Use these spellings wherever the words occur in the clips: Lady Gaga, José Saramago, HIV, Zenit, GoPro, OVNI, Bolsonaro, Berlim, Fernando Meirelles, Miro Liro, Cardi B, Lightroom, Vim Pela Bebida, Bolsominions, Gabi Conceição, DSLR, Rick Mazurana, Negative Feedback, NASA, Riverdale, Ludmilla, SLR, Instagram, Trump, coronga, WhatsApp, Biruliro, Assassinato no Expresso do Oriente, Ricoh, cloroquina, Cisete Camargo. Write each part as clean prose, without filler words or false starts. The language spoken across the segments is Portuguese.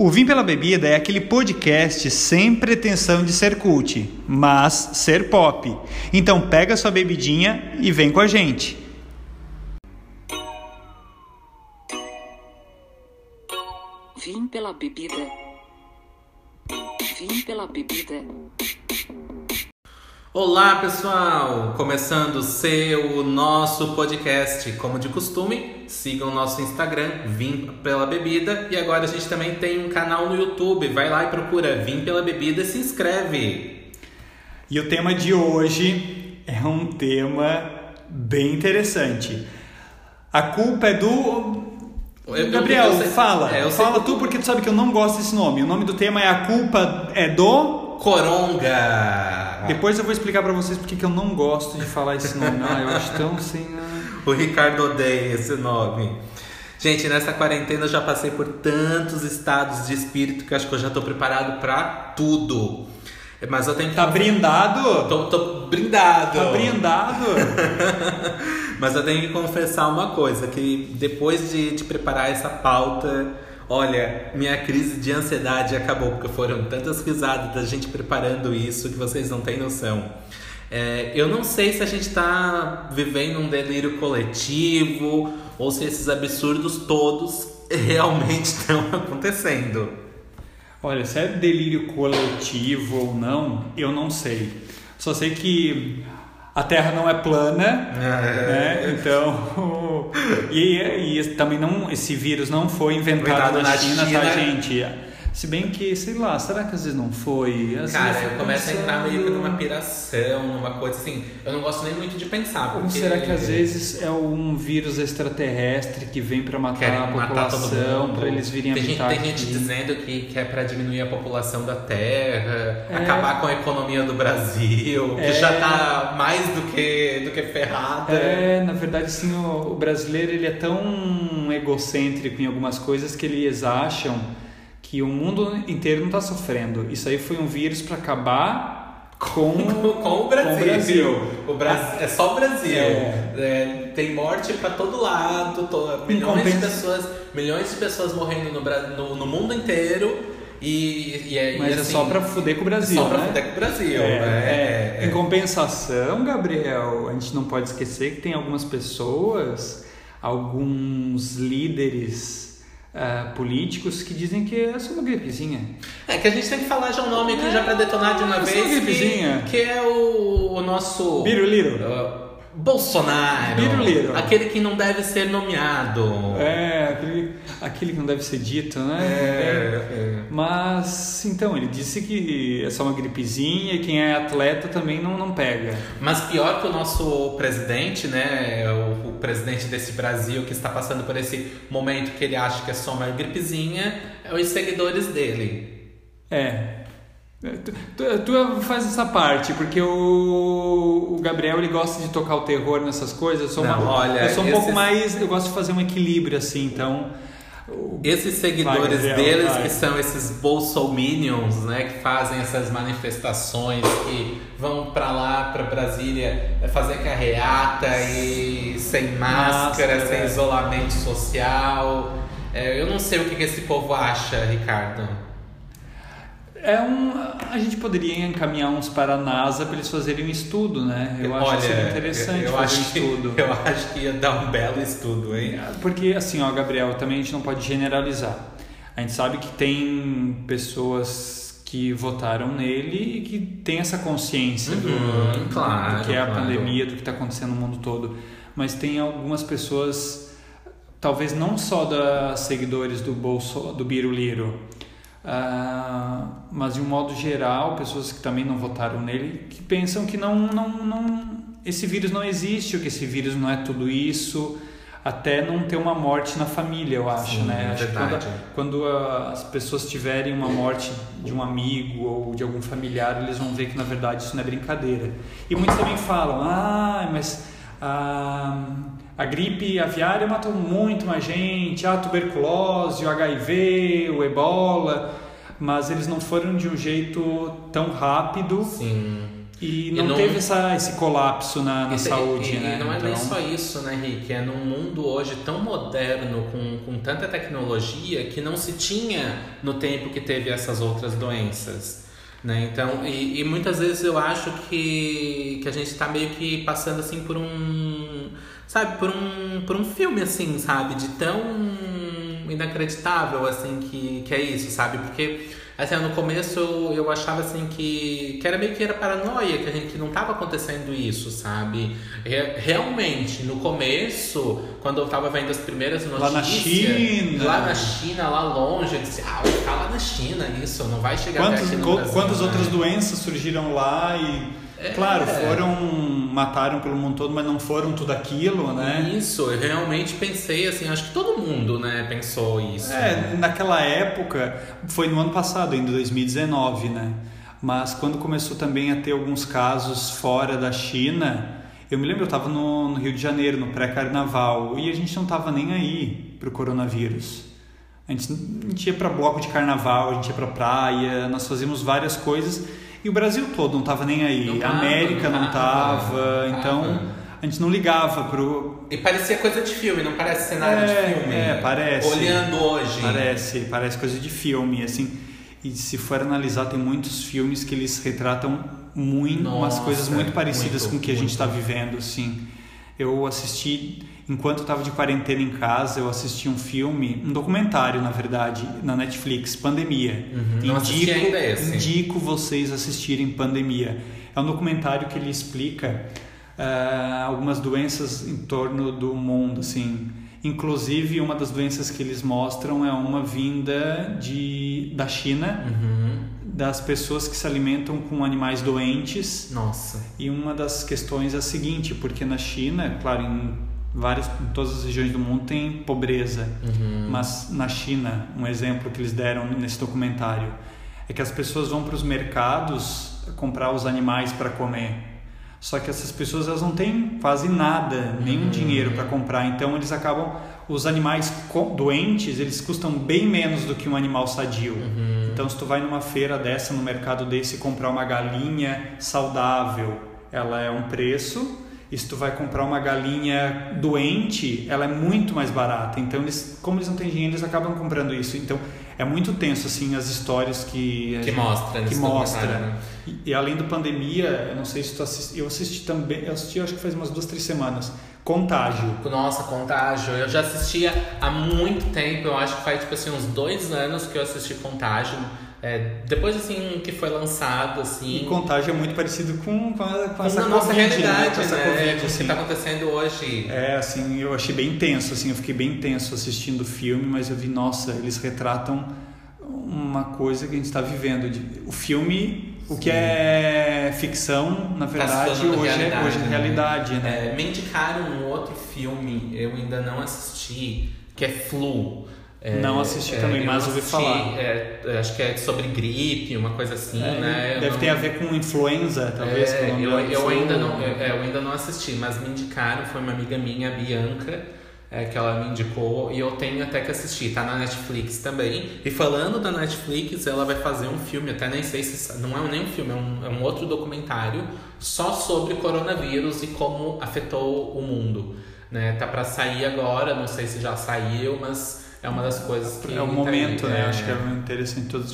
O Vim Pela Bebida é aquele podcast sem pretensão de ser cult, mas ser pop. Então pega sua bebidinha e vem com a gente. Vim Pela Bebida. Vim Pela Bebida. Olá, pessoal! Começando o nosso podcast. Como de costume, sigam o nosso Instagram, Vim Pela Bebida. E agora a gente também tem um canal no YouTube. Vai lá e procura Vim Pela Bebida e se inscreve. E o tema de hoje é um tema bem interessante. A culpa é do... Gabriel, fala. Fala tu, porque tu sabe que eu não gosto desse nome. O nome do tema é A Culpa é do... Coronga! Depois eu vou explicar pra vocês porque que eu não gosto de falar esse nome. Ah, eu acho tão sem... O Ricardo odeia esse nome. Gente, nessa quarentena eu já passei por tantos estados de espírito que eu acho que eu já tô preparado pra tudo. Mas eu tenho que... Tá brindado? Tô brindado. Tá brindado? Mas eu tenho que confessar uma coisa, que depois de preparar essa pauta... Olha, minha crise de ansiedade acabou, porque foram tantas risadas da gente preparando isso que vocês não têm noção. Eu não sei se a gente está vivendo um delírio coletivo ou se esses absurdos todos realmente estão acontecendo. Olha, se é delírio coletivo ou não, eu não sei. Só sei que a Terra não é plana, né? Então... e também não, esse vírus não foi inventado na China, tá, gente? Se bem que, sei lá, será que às vezes não foi? Eu começo a entrar meio que numa piração, numa coisa assim... Eu não gosto nem muito de pensar, porque... Ou será que às vezes é um vírus extraterrestre que vem pra matar a população, pra eles virem habitar? Tem gente dizendo que é pra diminuir a população da Terra, acabar com a economia do Brasil, que já tá mais do que ferrada. Na verdade, assim, o brasileiro ele é tão egocêntrico em algumas coisas que eles acham... que o mundo inteiro não está sofrendo. Isso aí foi um vírus para acabar com o Brasil. Com o Brasil. É só o Brasil. Tem morte para todo lado. Milhões de pessoas morrendo no mundo inteiro. Mas assim, é só pra fuder com o Brasil. Só pra fuder com o Brasil. Em compensação, Gabriel, a gente não pode esquecer que tem algumas pessoas, alguns líderes... políticos que dizem que é só uma gripezinha. Que a gente tem que falar já um nome aqui já pra detonar de uma vez. Que é o nosso... Biruliro. Bolsonaro. Biruliro. Aquele que não deve ser nomeado. Aquele que não deve ser dito, né? Mas, então, ele disse que é só uma gripezinha e quem é atleta também não pega. Mas pior que o nosso presidente, né? O presidente desse Brasil que está passando por esse momento que ele acha que é só uma gripezinha, é os seguidores dele. Tu faz essa parte, porque o Gabriel ele gosta de tocar o terror nessas coisas. Eu sou um pouco mais... Eu gosto de fazer um equilíbrio, assim, então... Esses seguidores deles, que são esses bolsominions, né, que fazem essas manifestações, que vão pra lá, pra Brasília, fazer carreata e sem máscara, sem isolamento social. Eu não sei o que esse povo acha, Ricardo. A gente poderia encaminhar uns para a NASA para eles fazerem um estudo, né? Olha, acho que seria interessante fazer um estudo. Eu acho que ia dar um belo estudo, hein? Porque assim, ó, Gabriel, também a gente não pode generalizar. A gente sabe que tem pessoas que votaram nele e que tem essa consciência do que é a pandemia, do que está acontecendo no mundo todo. Mas tem algumas pessoas, talvez não só seguidores do Biruliro, mas de um modo geral, pessoas que também não votaram nele, que pensam que não, esse vírus não existe, que esse vírus não é tudo isso, até não ter uma morte na família, eu acho. Sim, né? Acho que quando as pessoas tiverem uma morte de um amigo ou de algum familiar, eles vão ver que na verdade isso não é brincadeira. E muitos também falam, a gripe aviária matou muito mais gente, a tuberculose, o HIV, o ebola, mas eles não foram de um jeito tão rápido. Sim. E não teve esse colapso na saúde, né? E não é nem só isso, né, Rick? É num mundo hoje tão moderno, com tanta tecnologia, que não se tinha no tempo que teve essas outras doenças, né? Então, e muitas vezes eu acho que a gente tá meio que passando, assim, por um... Sabe, por um filme, assim, sabe? De tão... inacreditável, assim, que é isso, sabe? Porque, assim, no começo eu achava, assim, que era meio que era paranoia, que não tava acontecendo isso, sabe? Realmente, no começo, quando eu tava vendo as primeiras notícias... Lá na China, lá longe, eu disse, vai ficar lá na China isso, não vai chegar até aqui no Brasil. Quantas outras doenças surgiram lá e... Claro, mataram pelo mundo todo, mas não foram tudo aquilo, né? Isso, eu realmente pensei assim, acho que todo mundo, né, pensou isso. Naquela época, foi no ano passado, ainda 2019, né? Mas quando começou também a ter alguns casos fora da China, eu me lembro, eu estava no Rio de Janeiro, no pré-carnaval, e a gente não estava nem aí pro coronavírus. A gente ia para bloco de carnaval, a gente ia para praia, nós fazíamos várias coisas... E o Brasil todo não estava nem aí. A América não estava. Então, a gente não ligava pro... E parecia coisa de filme, não parece cenário de filme. Parece. Olhando hoje. Parece coisa de filme, assim. E se for analisar, tem muitos filmes que eles retratam umas coisas muito parecidas com o que a gente está vivendo, assim. Eu assisti, enquanto eu estava de quarentena em casa, eu assisti um filme, um documentário, na verdade, na Netflix, Pandemia. Uhum. Indico vocês assistirem Pandemia. É um documentário que ele explica algumas doenças em torno do mundo, assim. Inclusive, uma das doenças que eles mostram é uma vinda da China... Uhum. Das pessoas que se alimentam com animais doentes. Nossa. E uma das questões é a seguinte, porque na China, claro, em todas as regiões do mundo tem pobreza, mas na China, um exemplo que eles deram nesse documentário, é que as pessoas vão para os mercados comprar os animais para comer, só que essas pessoas elas não têm quase nada, nenhum dinheiro para comprar, então eles acabam... Os animais doentes, eles custam bem menos do que um animal sadio. Então, se tu vai numa feira dessa, num mercado desse, comprar uma galinha saudável, ela é um preço. E se tu vai comprar uma galinha doente, ela é muito mais barata. Então, como eles não têm dinheiro, eles acabam comprando isso. Então, é muito tenso, assim, as histórias que mostra. Né? E além da pandemia, eu não sei se tu assistiu... Eu assisti acho que faz umas 2-3 semanas... Contágio. Nossa, Contágio. Eu já assistia há muito tempo. Eu acho que faz, tipo assim, uns 2 anos que eu assisti Contágio. Depois, assim, que foi lançado, assim... E Contágio é muito parecido com essa COVID, nossa realidade, né? COVID, assim. O que tá acontecendo hoje. Assim, eu achei bem tenso, assim. Eu fiquei bem tenso assistindo o filme, mas eu vi, nossa, eles retratam uma coisa que a gente tá vivendo. O filme... O que é ficção, na verdade, hoje é realidade, né? Me indicaram um outro filme, eu ainda não assisti, que é Flu. Não assisti também, mas ouvi falar. Acho que é sobre gripe, uma coisa assim, né? Deve ter a ver com influenza, talvez. Eu ainda não assisti, mas me indicaram, foi uma amiga minha, a Bianca... que ela me indicou e eu tenho até que assistir, tá na Netflix também. E falando da Netflix, ela vai fazer um filme, até nem sei se... Não é nem um filme, é um outro documentário só sobre coronavírus e como afetou o mundo, né? Tá pra sair agora, não sei se já saiu, mas é uma das coisas que... É o momento, né? Acho que é interessante, todas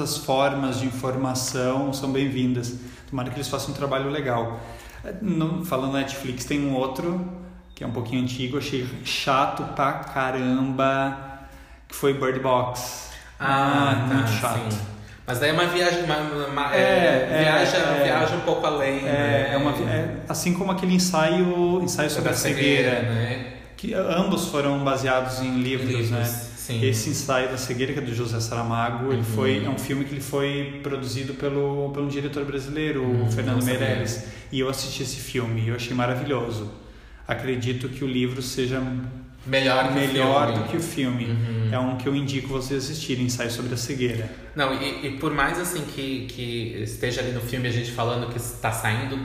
as formas de informação são bem-vindas. Tomara que eles façam um trabalho legal. Falando da Netflix, tem um outro... que é um pouquinho antigo, achei chato pra caramba, que foi Bird Box. Muito chato. Sim. Mas daí é uma viagem, viaja um pouco além. Né? Assim como aquele ensaio sobre a cegueira, né? Que ambos foram baseados em livros, né? Sim. Esse ensaio da cegueira, que é do José Saramago, é um filme que ele foi produzido pelo um diretor brasileiro, o Fernando Meirelles. E eu assisti esse filme e eu achei maravilhoso. Acredito que o livro seja melhor do que o filme. É um que eu indico vocês assistirem, Ensaio sobre a Cegueira. E por mais assim que esteja ali no filme a gente falando que está saindo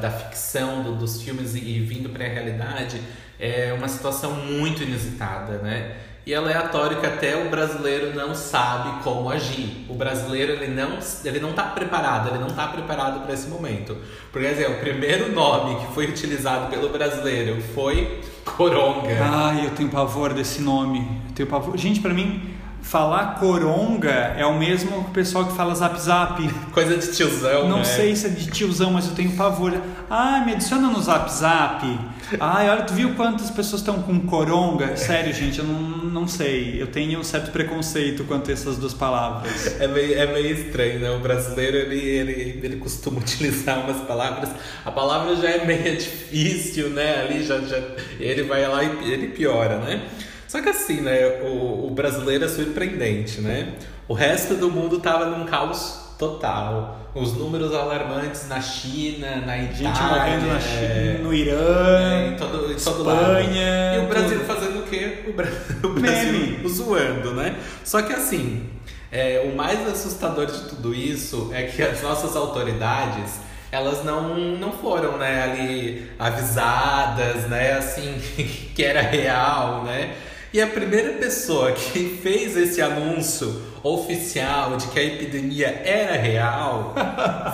da ficção, dos filmes e vindo para a realidade, é uma situação muito inusitada, né? E é aleatório que até o brasileiro não sabe como agir. O brasileiro, ele não tá preparado, ele não tá preparado para esse momento. Porque, quer dizer, o primeiro nome que foi utilizado pelo brasileiro foi coronga. Ai, eu tenho pavor desse nome. Eu tenho pavor. Gente, pra mim, falar coronga é o mesmo que o pessoal que fala zap zap. Coisa de tiozão, não, né? Não sei se é de tiozão, mas eu tenho pavor. Ah, me adiciona no zap zap. Ai, olha, tu viu quantas pessoas estão com coronga? Sério, gente, eu não sei. Eu tenho um certo preconceito quanto a essas duas palavras. É meio estranho, né? O brasileiro, ele costuma utilizar umas palavras. A palavra já é meio difícil, né? Ali já ele vai lá e ele piora, né? Só que assim, né, o brasileiro é surpreendente, né? O resto do mundo tava num caos total. Os números alarmantes na China, na Itália, gente morrendo na China, no Irã, né, em todo Espanha, lado. E o Brasil fazendo o quê? O Brasil zoando, né? Só que assim, o mais assustador de tudo isso é que as nossas autoridades, elas não foram, né, ali avisadas, né, assim, que era real, né? E a primeira pessoa que fez esse anúncio oficial de que a epidemia era real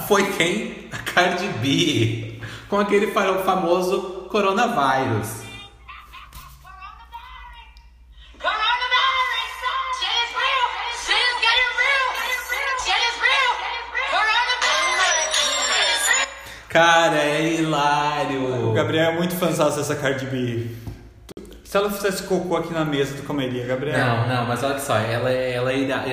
foi quem? A Cardi B, com aquele famoso coronavírus. Cara, é hilário. O Gabriel é muito fãzão dessa Cardi B. Se ela fizesse cocô aqui na mesa, tu comeria, Gabriel? Não, mas olha só, ela é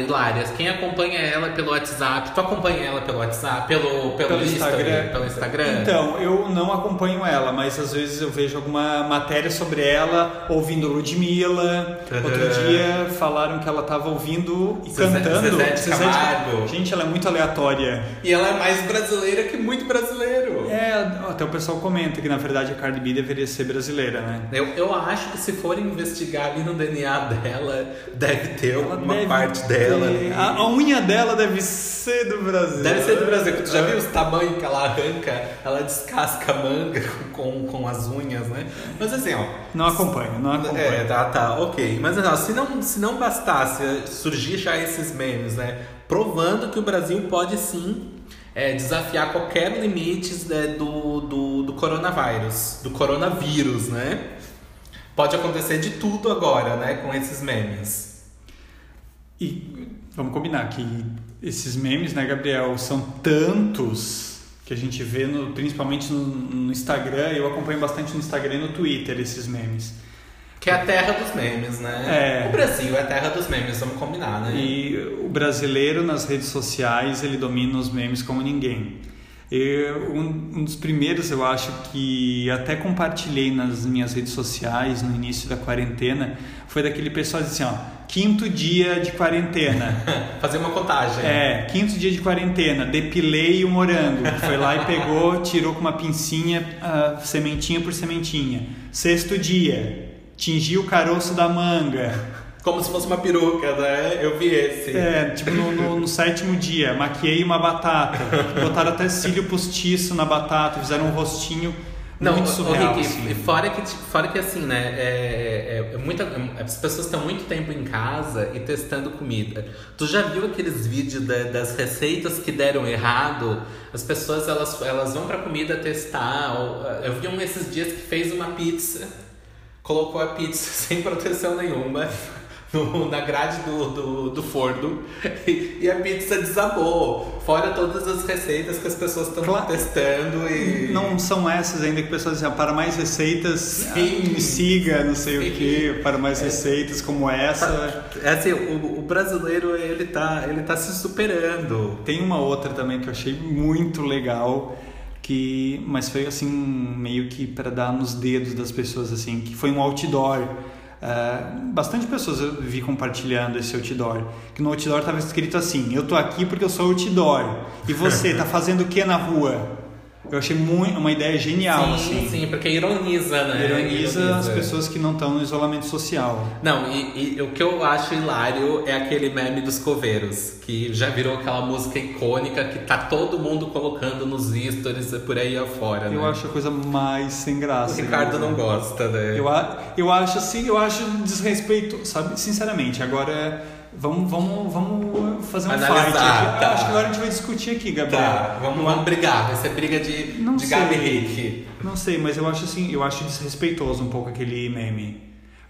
hilária. Quem acompanha ela pelo WhatsApp, tu acompanha ela pelo WhatsApp, pelo Instagram? Pelo Instagram? Então, eu não acompanho ela, mas às vezes eu vejo alguma matéria sobre ela, ouvindo Ludmilla. Outro dia falaram que ela tava ouvindo e cantando. Cisete Camargo. Gente, ela é muito aleatória. E ela é mais brasileira que muito brasileiro. É, até o pessoal comenta que na verdade a Cardi B deveria ser brasileira, né? Eu acho que se for investigar ali no DNA dela, deve ter alguma parte dela. A unha dela deve ser do Brasil. Deve ser do Brasil. Tu já viu os tamanhos que ela arranca? Ela descasca a manga com as unhas, né? Mas assim, ó... Não acompanho. É, tá, ok. Mas ó, se não bastasse surgir já esses memes, né? Provando que o Brasil pode sim desafiar qualquer limite, né, do coronavírus. Do coronavírus, né? Pode acontecer de tudo agora, né? Com esses memes. E vamos combinar que esses memes, né, Gabriel, são tantos que a gente vê principalmente no Instagram. Eu acompanho bastante no Instagram e no Twitter esses memes. Que é a terra dos memes, né? É. O Brasil é a terra dos memes, vamos combinar, né? E o brasileiro nas redes sociais, ele domina os memes como ninguém. Um dos primeiros, eu acho, que até compartilhei nas minhas redes sociais no início da quarentena, foi daquele pessoal assim, ó, 5º dia de quarentena. Fazer uma contagem. 5º dia de quarentena, depilei o morango. Foi lá e pegou, tirou com uma pincinha, sementinha por sementinha. 6º dia, tingi o caroço da manga. Como se fosse uma peruca, né? Eu vi esse. Tipo, no 7º dia, maquiei uma batata. Botaram até cílio postiço na batata, fizeram um rostinho muito surreal. Assim. Fora que assim, né? As pessoas estão muito tempo em casa e testando comida. Tu já viu aqueles vídeos das receitas que deram errado? As pessoas, elas vão pra comida testar. Eu vi um esses dias que fez uma pizza, colocou a pizza sem proteção nenhuma na grade do forno, e a pizza desabou. Fora todas as receitas que as pessoas estão testando. E não são essas ainda que pessoas dizem, para mais receitas, sim, me siga, não sei, sim, o quê, para mais receitas como essa. É assim, o brasileiro, ele tá se superando. Tem uma outra também que eu achei muito legal, mas foi assim, meio que para dar nos dedos das pessoas, assim, que foi um outdoor. Bastante pessoas eu vi compartilhando esse outdoor, que no outdoor estava escrito assim: eu tô aqui porque eu sou outdoor, e você, tá fazendo o que na rua? Eu achei muito, uma ideia genial, assim. Sim, porque ironiza, né? Ironiza as pessoas que não estão no isolamento social. Não, e o que eu acho hilário é aquele meme dos coveiros, que já virou aquela música icônica que tá todo mundo colocando nos stories por aí afora, né? Eu acho a coisa mais sem graça. O Ricardo não gosta, né? Eu acho assim, eu acho desrespeito, sabe? Sinceramente, agora... Vamos fazer um analisar, fight aqui. Tá. Acho que agora a gente vai discutir aqui, Gabriel. Tá, vamos brigar. Vai ser briga de Gabi e Rick. Não sei, mas eu acho assim, eu acho desrespeitoso um pouco aquele meme.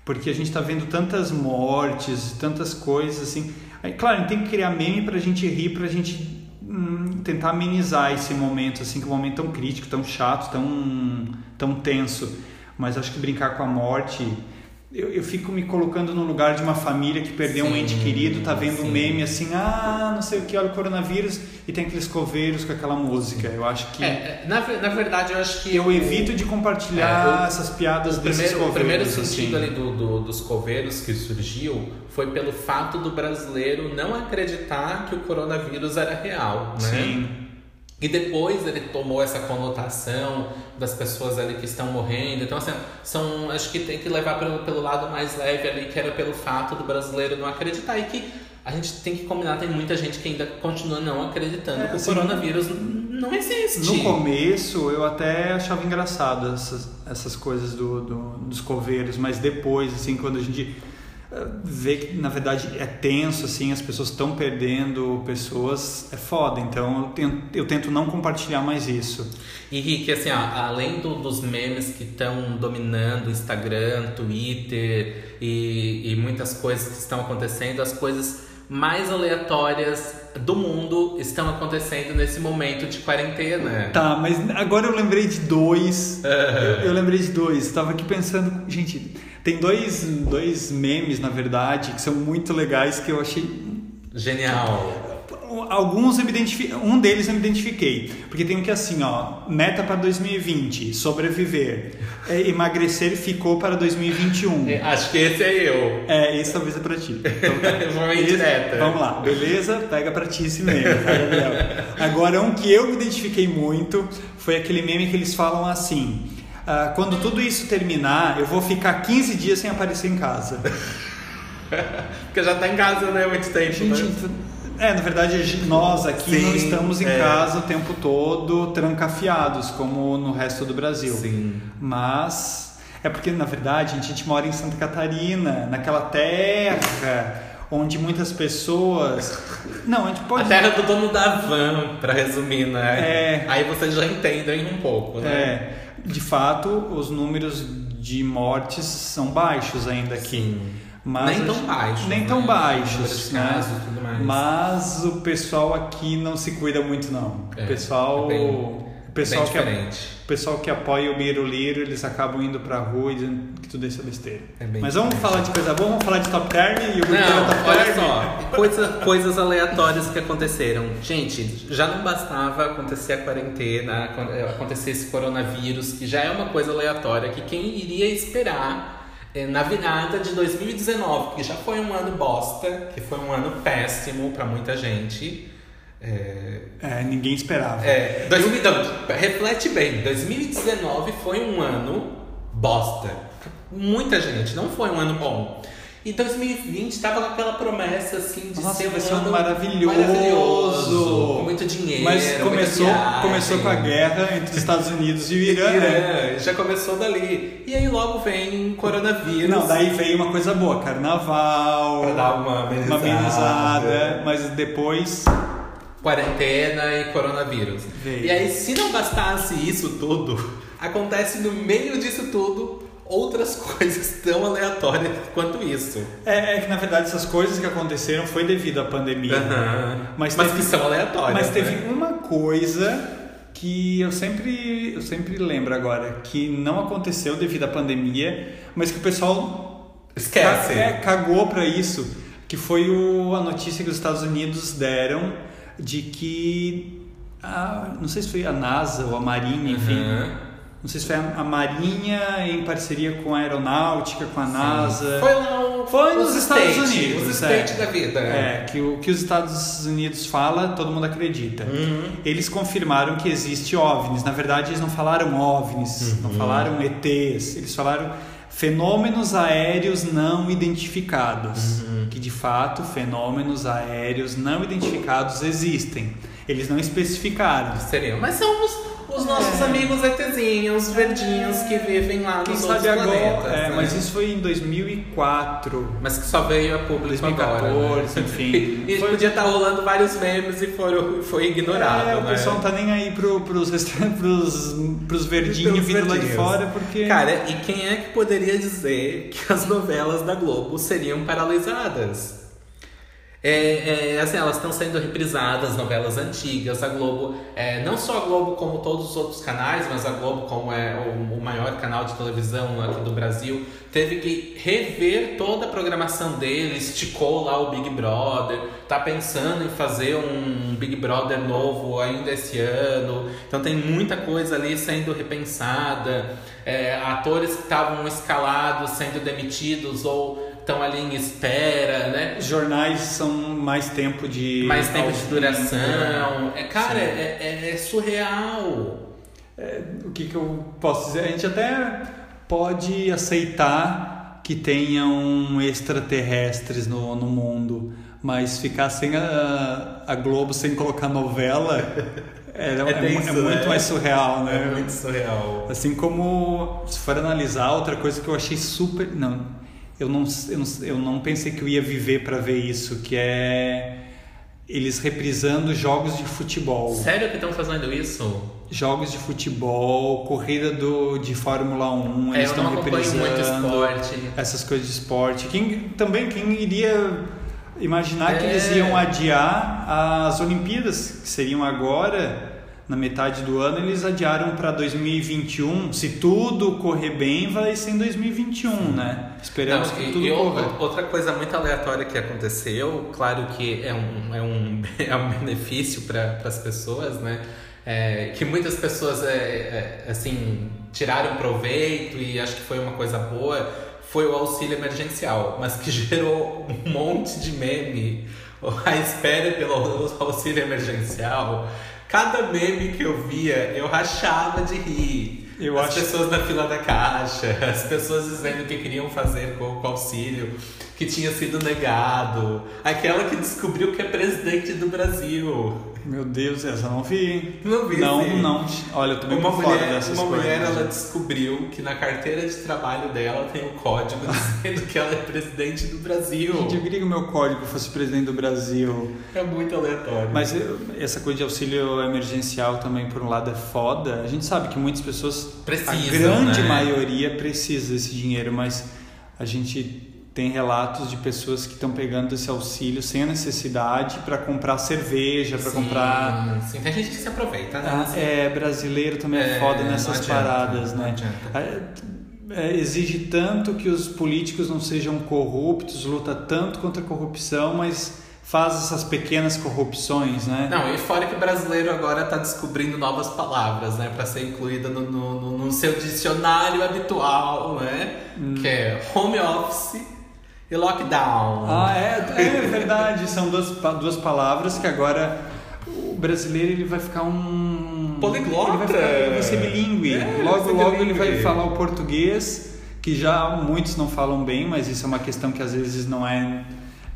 Porque a gente tá vendo tantas mortes, tantas coisas assim. Aí, claro, a gente tem que criar meme pra gente rir, pra gente tentar amenizar esse momento, assim, que é um momento tão crítico, tão chato, tão tenso. Mas acho que brincar com a morte... Eu fico me colocando no lugar de uma família que perdeu um ente querido, tá vendo um meme assim, ah, não sei o que, olha o coronavírus, e tem aqueles coveiros com aquela música. Eu acho que... na verdade, eu acho que... Eu evito de compartilhar essas piadas desses coveiros. O primeiro sentido assim, ali dos coveiros que surgiu foi pelo fato do brasileiro não acreditar que o coronavírus era real, né? Sim. E depois ele tomou essa conotação das pessoas ali que estão morrendo. Então, assim, acho que tem que levar pelo lado mais leve ali, que era pelo fato do brasileiro não acreditar. E que a gente tem que combinar, tem muita gente que ainda continua não acreditando que assim, o coronavírus não existe. No começo, eu até achava engraçado essas coisas dos coveiros. Mas depois, assim, quando a gente... ver que na verdade é tenso assim, as pessoas estão perdendo pessoas, é foda, então eu tento não compartilhar mais isso. E Rick, assim, ó, além dos memes que estão dominando Instagram, Twitter e muitas coisas que estão acontecendo, as coisas mais aleatórias do mundo estão acontecendo nesse momento de quarentena. Tá, mas agora eu lembrei de dois. Eu lembrei de dois, tava aqui pensando, gente, tem dois memes, na verdade, que são muito legais, que eu achei... genial. Alguns eu me identifiquei... Um deles eu me identifiquei. Porque tem um que é assim, ó... Meta para 2020. Sobreviver. Emagrecer ficou para 2021. Acho que esse é eu. Esse talvez é pra ti. Então, tá. Direta. Vamos lá. Beleza? Pega pra ti esse meme. Agora, um que eu me identifiquei muito foi aquele meme que eles falam assim... quando tudo isso terminar, eu vou ficar 15 dias sem aparecer em casa. Porque já tá em casa, né? Muito tempo. Gente, mas... na verdade, nós aqui não estamos em casa o tempo todo, trancafiados, como no resto do Brasil. Sim. Mas é porque, na verdade, a gente mora em Santa Catarina, naquela terra... onde muitas pessoas... Não, a gente pode... A terra do dono da van, pra resumir, né? Aí vocês já entendem um pouco, né? De fato, os números de mortes são baixos ainda aqui. Mas nem tão baixos, né? Casos, tudo mais. Mas o pessoal aqui não se cuida muito, não. O pessoal... O pessoal que apoia o Miro Liro, eles acabam indo pra rua e dizendo que tudo isso é besteira. Mas vamos falar de coisa boa, vamos falar de Top Term e o Miro Liro Top Term. Olha só, coisas aleatórias que aconteceram. Gente, já não bastava acontecer a quarentena, acontecer esse coronavírus, que já é uma coisa aleatória, que quem iria esperar na virada de 2019, que já foi um ano bosta, que foi um ano péssimo pra muita gente... ninguém esperava. Reflete bem, 2019 foi um ano bosta. Muita gente, não foi um ano bom. E 2020 estava com aquela promessa assim de ser um ano maravilhoso, com muito dinheiro. Mas começou com a guerra entre os Estados Unidos e o Irã, né? Já começou dali. E aí logo vem coronavírus. Não, daí veio uma coisa boa, carnaval, pra dar uma amenizada. Mas depois... quarentena e coronavírus. E aí, se não bastasse isso tudo, acontece no meio disso tudo outras coisas tão aleatórias quanto isso. É que, na verdade, essas coisas que aconteceram foi devido à pandemia. Mas que são aleatórias. Mas teve uma coisa que eu sempre lembro agora, que não aconteceu devido à pandemia, mas que o pessoal esquece. Cagou pra isso, que foi a notícia que os Estados Unidos deram de que não sei se foi a NASA ou a Marinha, enfim, não sei se foi a Marinha em parceria com a Aeronáutica, com a NASA. Foi lá foram foi nos Estados Unidos. Os States da vida. É, que o que os Estados Unidos fala, todo mundo acredita. Uhum. Eles confirmaram que existe OVNIs. Na verdade, eles não falaram OVNIs, uhum. não falaram ETs. Eles falaram fenômenos aéreos não identificados. Uhum. Que, de fato, fenômenos aéreos não identificados existem. Eles não especificaram. Seriam, mas são os nossos amigos ETzinhos, verdinhos, que vivem lá nos outros planetas. É, né? Mas isso foi em 2004. Mas que só veio a público 2014, agora, né? Enfim. E foi... podia estar rolando vários memes e foi ignorado, né? O pessoal não tá nem aí pros verdinhos vindo lá de fora, porque... Cara, e quem é que poderia dizer que as novelas da Globo seriam paralisadas? Assim, elas estão sendo reprisadas, novelas antigas, a Globo, não só a Globo como todos os outros canais, mas a Globo, como é o maior canal de televisão aqui do Brasil, teve que rever toda a programação dele, esticou lá o Big Brother, tá pensando em fazer um Big Brother novo ainda esse ano, então tem muita coisa ali sendo repensada, atores que estavam escalados sendo demitidos ou estão ali em espera, né? Jornais são mais tempo de duração. Cara, é surreal. O que eu posso dizer? A gente até pode aceitar que tenham extraterrestres no mundo, mas ficar sem a Globo, sem colocar novela, é muito mais surreal, né? É muito surreal. Assim como, se for analisar, outra coisa que eu achei super... Eu não pensei que eu ia viver pra ver isso, que é eles reprisando jogos de futebol. Sério que estão fazendo isso? Jogos de futebol, corrida de Fórmula 1, eles estão reprisando muito esporte. Essas coisas de esporte. Quem iria imaginar que eles iam adiar as Olimpíadas, que seriam agora... Na metade do ano eles adiaram para 2021. Se tudo correr bem, vai ser em 2021, né? Esperamos que tudo corra. Outra coisa muito aleatória que aconteceu, claro que é um benefício para as pessoas, né? Que muitas pessoas assim, tiraram proveito e acho que foi uma coisa boa, foi o auxílio emergencial, mas que gerou um monte de meme. A espera pelo auxílio emergencial. Cada meme que eu via, eu rachava de rir. Pessoas na fila da caixa, as pessoas dizendo o que queriam fazer com o auxílio, que tinha sido negado. Aquela que descobriu que é presidente do Brasil. Meu Deus, essa eu não vi. Não vi. Olha, eu tô bem por fora dessas coisas. Uma mulher, ela descobriu que na carteira de trabalho dela tem um código dizendo que ela é presidente do Brasil. Gente, eu queria que o meu código fosse presidente do Brasil. É muito aleatório. Mas essa coisa de auxílio emergencial também, por um lado, é foda. A gente sabe que muitas pessoas, a grande maioria, precisa desse dinheiro, mas a gente... Tem relatos de pessoas que estão pegando esse auxílio sem a necessidade para comprar cerveja, para comprar... Sim, tem gente que se aproveita, né? Brasileiro também é foda nessas paradas, né? Exige tanto que os políticos não sejam corruptos, luta tanto contra a corrupção, mas... faz essas pequenas corrupções, né? Não, e fora que o brasileiro agora tá descobrindo novas palavras, né? Pra ser incluída no seu dicionário habitual, né? Que é home office e lockdown. É verdade. São duas palavras que agora o brasileiro ele vai ficar um... poliglota. Ele vai ser bilíngue. Logo ele vai falar o português, que já muitos não falam bem, mas isso é uma questão que às vezes não é...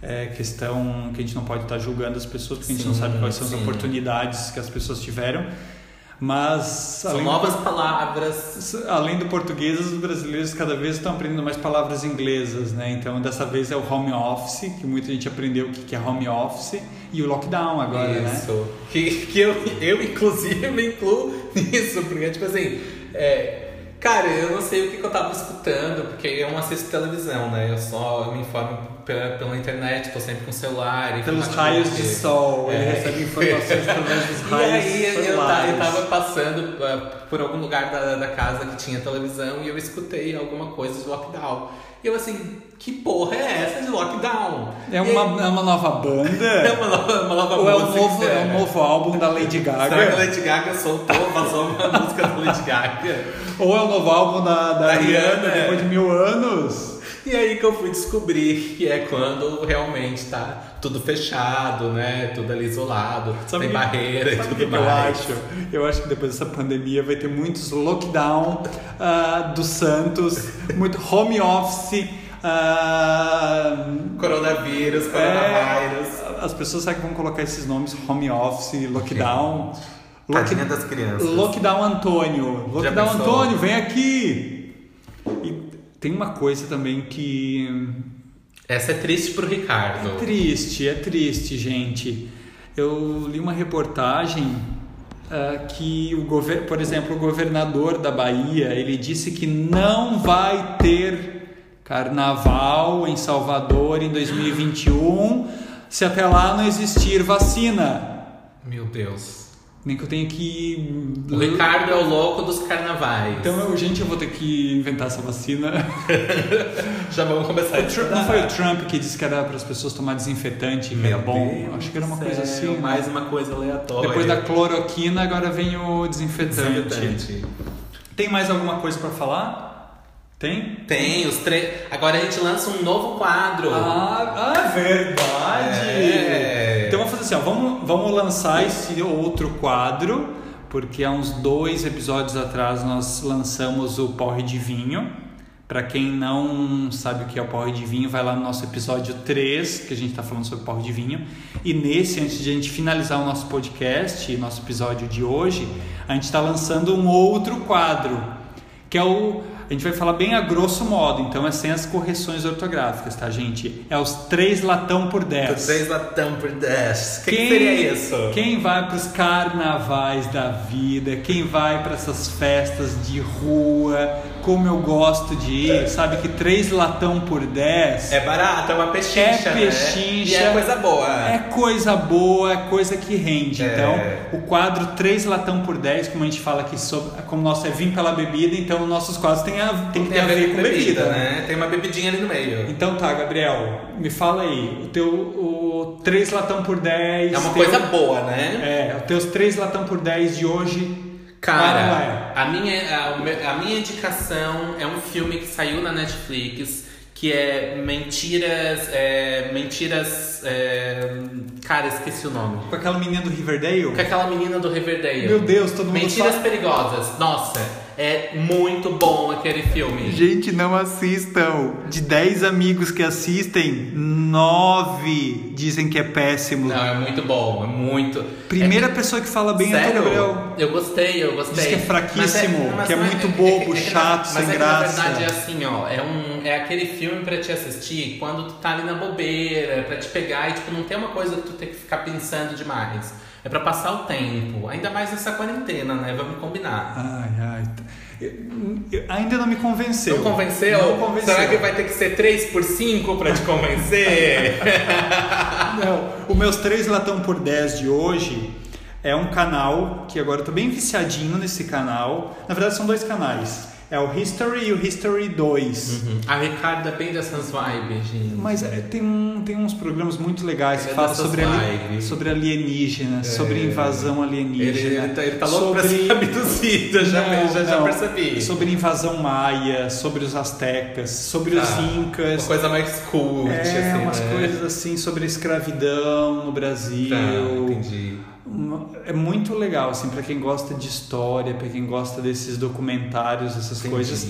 É questão que a gente não pode estar julgando as pessoas, porque a gente não sabe quais são as oportunidades que as pessoas tiveram. Mas são novas palavras. Além do português, os brasileiros cada vez estão aprendendo mais palavras inglesas, né? Então dessa vez é o home office, que muita gente aprendeu o que é home office, e o lockdown agora, isso. Né? Que eu inclusive me incluo nisso, porque tipo assim, cara, eu não sei o que eu tava escutando, porque eu não assisto televisão, né? Eu me informo pela internet, tô sempre com o celular. Pelos raios de sol, ele recebe informações através dos raios solares. Eu tava passando por algum lugar da casa que tinha televisão e eu escutei alguma coisa de lockdown. E eu assim, que porra é essa de lockdown? É uma nova banda? É uma nova Ou é um novo álbum da Lady Gaga? Será que a Lady Gaga passou uma música da Lady Gaga? Ou é o novo álbum da Ariana, depois de 1000 anos? E aí que eu fui descobrir que é quando realmente tá tudo fechado, né? Tudo ali isolado, tem barreira e tudo mais. Eu acho que depois dessa pandemia vai ter muitos lockdown do Santos, muito home office. Coronavírus. As pessoas sabem que vão colocar esses nomes: home office, lockdown. Tadinha das crianças. Lockdown Antônio. Lockdown Antônio, vem aqui! E tem uma coisa também que... Essa é triste pro Ricardo. É triste, gente. Eu li uma reportagem que, por exemplo, o governador da Bahia, ele disse que não vai ter carnaval em Salvador em 2021, se até lá não existir vacina. Meu Deus. Nem que eu tenha que... O Ricardo é o louco dos carnavais. Então, gente, eu vou ter que inventar essa vacina. Já vamos começar a estudar. Não foi o Trump que disse que era para as pessoas tomar desinfetante? Meu bom. Acho que era uma coisa assim. Mais uma coisa aleatória. Depois da cloroquina, agora vem o desinfetante. Tem mais alguma coisa para falar? Tem os três. Agora a gente lança um novo quadro. Ah, verdade! Então vamos fazer assim, ó, vamos lançar esse outro quadro, porque há uns 2 episódios atrás nós lançamos o Porre de Vinho. Pra quem não sabe o que é o Porre de Vinho, vai lá no nosso episódio 3, que a gente tá falando sobre Porre de Vinho. E nesse, antes de a gente finalizar o nosso podcast, nosso episódio de hoje, a gente tá lançando um outro quadro, que é o... A gente vai falar bem a grosso modo, então é sem as correções ortográficas, tá, gente? É os 3 latão por 10. 3 latão por 10. Que seria isso? Quem vai pros carnavais da vida, quem vai para essas festas de rua, como eu gosto de ir, sabe que 3 latão por 10... É barato, é uma pechincha, né? É pechincha. E é coisa boa. É coisa que rende. Então, o quadro 3 latão por 10, como a gente fala aqui, como o nosso é Vim Pela Bebida, então nossos quadros tem que ter a ver com bebida, né? Tem uma bebidinha ali no meio. Então tá, Gabriel, me fala aí, o teu 3 latão por 10... É uma coisa boa, né? É, os teus 3 latão por 10 de hoje... Cara, a minha indicação é um filme que saiu na Netflix, que é Mentiras... Cara, esqueci o nome. Com aquela menina do Riverdale? Com aquela menina do Riverdale. Meu Deus, todo mundo Mentiras fala... Perigosas. Nossa, é muito bom aquele filme. Gente, não assistam. De 10 amigos que assistem, 9 dizem que é péssimo. Não, é muito bom, é muito... Primeira pessoa que fala bem é o Gabriel. Eu gostei. Diz que é fraquíssimo, que é muito bobo, chato, sem graça. Mas na verdade é assim, ó, é aquele filme pra te assistir quando tu tá ali na bobeira, pra te pegar e tipo, não tem uma coisa que tu tem que ficar pensando demais. É pra passar o tempo, ainda mais nessa quarentena, né? Vamos combinar. Eu ainda não me convenceu. Não convenceu? Será que vai ter que ser 3x5 pra te convencer? Não, os meus 3 latão por 10 de hoje é um canal que agora eu tô bem viciadinho nesse canal. Na verdade são 2 canais. É o History e o History 2. A Ricardo é bem dessas vibes, gente. Mas tem uns programas muito legais que falam sobre alienígenas, sobre invasão alienígena. Ele tá louco pra ser abduzido, já percebi. Sobre invasão maia, sobre os astecas, sobre os incas. Uma coisa mais cult, assim, umas coisas assim, sobre a escravidão no Brasil. Tá, entendi. É muito legal, assim, pra quem gosta de história, pra quem gosta desses documentários, essas coisas.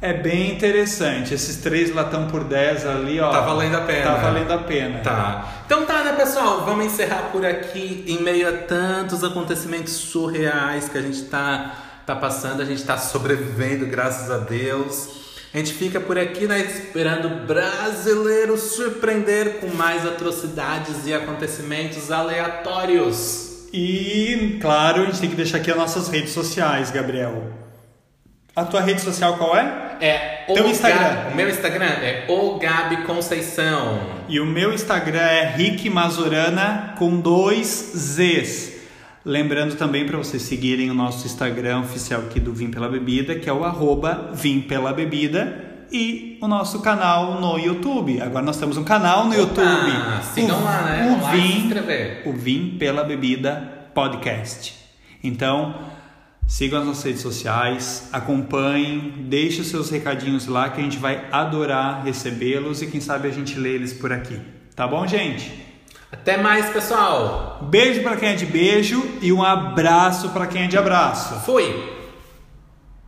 É bem interessante. Esses 3 latão por 10 ali, ó. Tá valendo a pena. Tá. Então tá, né, pessoal? Vamos encerrar por aqui. Em meio a tantos acontecimentos surreais que a gente tá passando, a gente tá sobrevivendo, graças a Deus. A gente fica por aqui, né, esperando o brasileiro surpreender com mais atrocidades e acontecimentos aleatórios. E, claro, a gente tem que deixar aqui as nossas redes sociais, Gabriel. A tua rede social qual é? Teu Instagram. O meu Instagram é o Gabi Conceição. E o meu Instagram é Rick Mazurana com 2 Zs. Lembrando também para vocês seguirem o nosso Instagram oficial aqui do Vim Pela Bebida, que é o @VimPelaBebida. E o nosso canal no YouTube. Agora nós temos um canal no YouTube. Sigam lá, né? Vamos lá se inscrever. O Vim Pela Bebida Podcast. Então, Sigam as nossas redes sociais, acompanhem, deixem os seus recadinhos lá que a gente vai adorar recebê-los e quem sabe a gente lê eles por aqui. Tá bom, gente? Até mais, pessoal! Beijo pra quem é de beijo e um abraço pra quem é de abraço. Fui!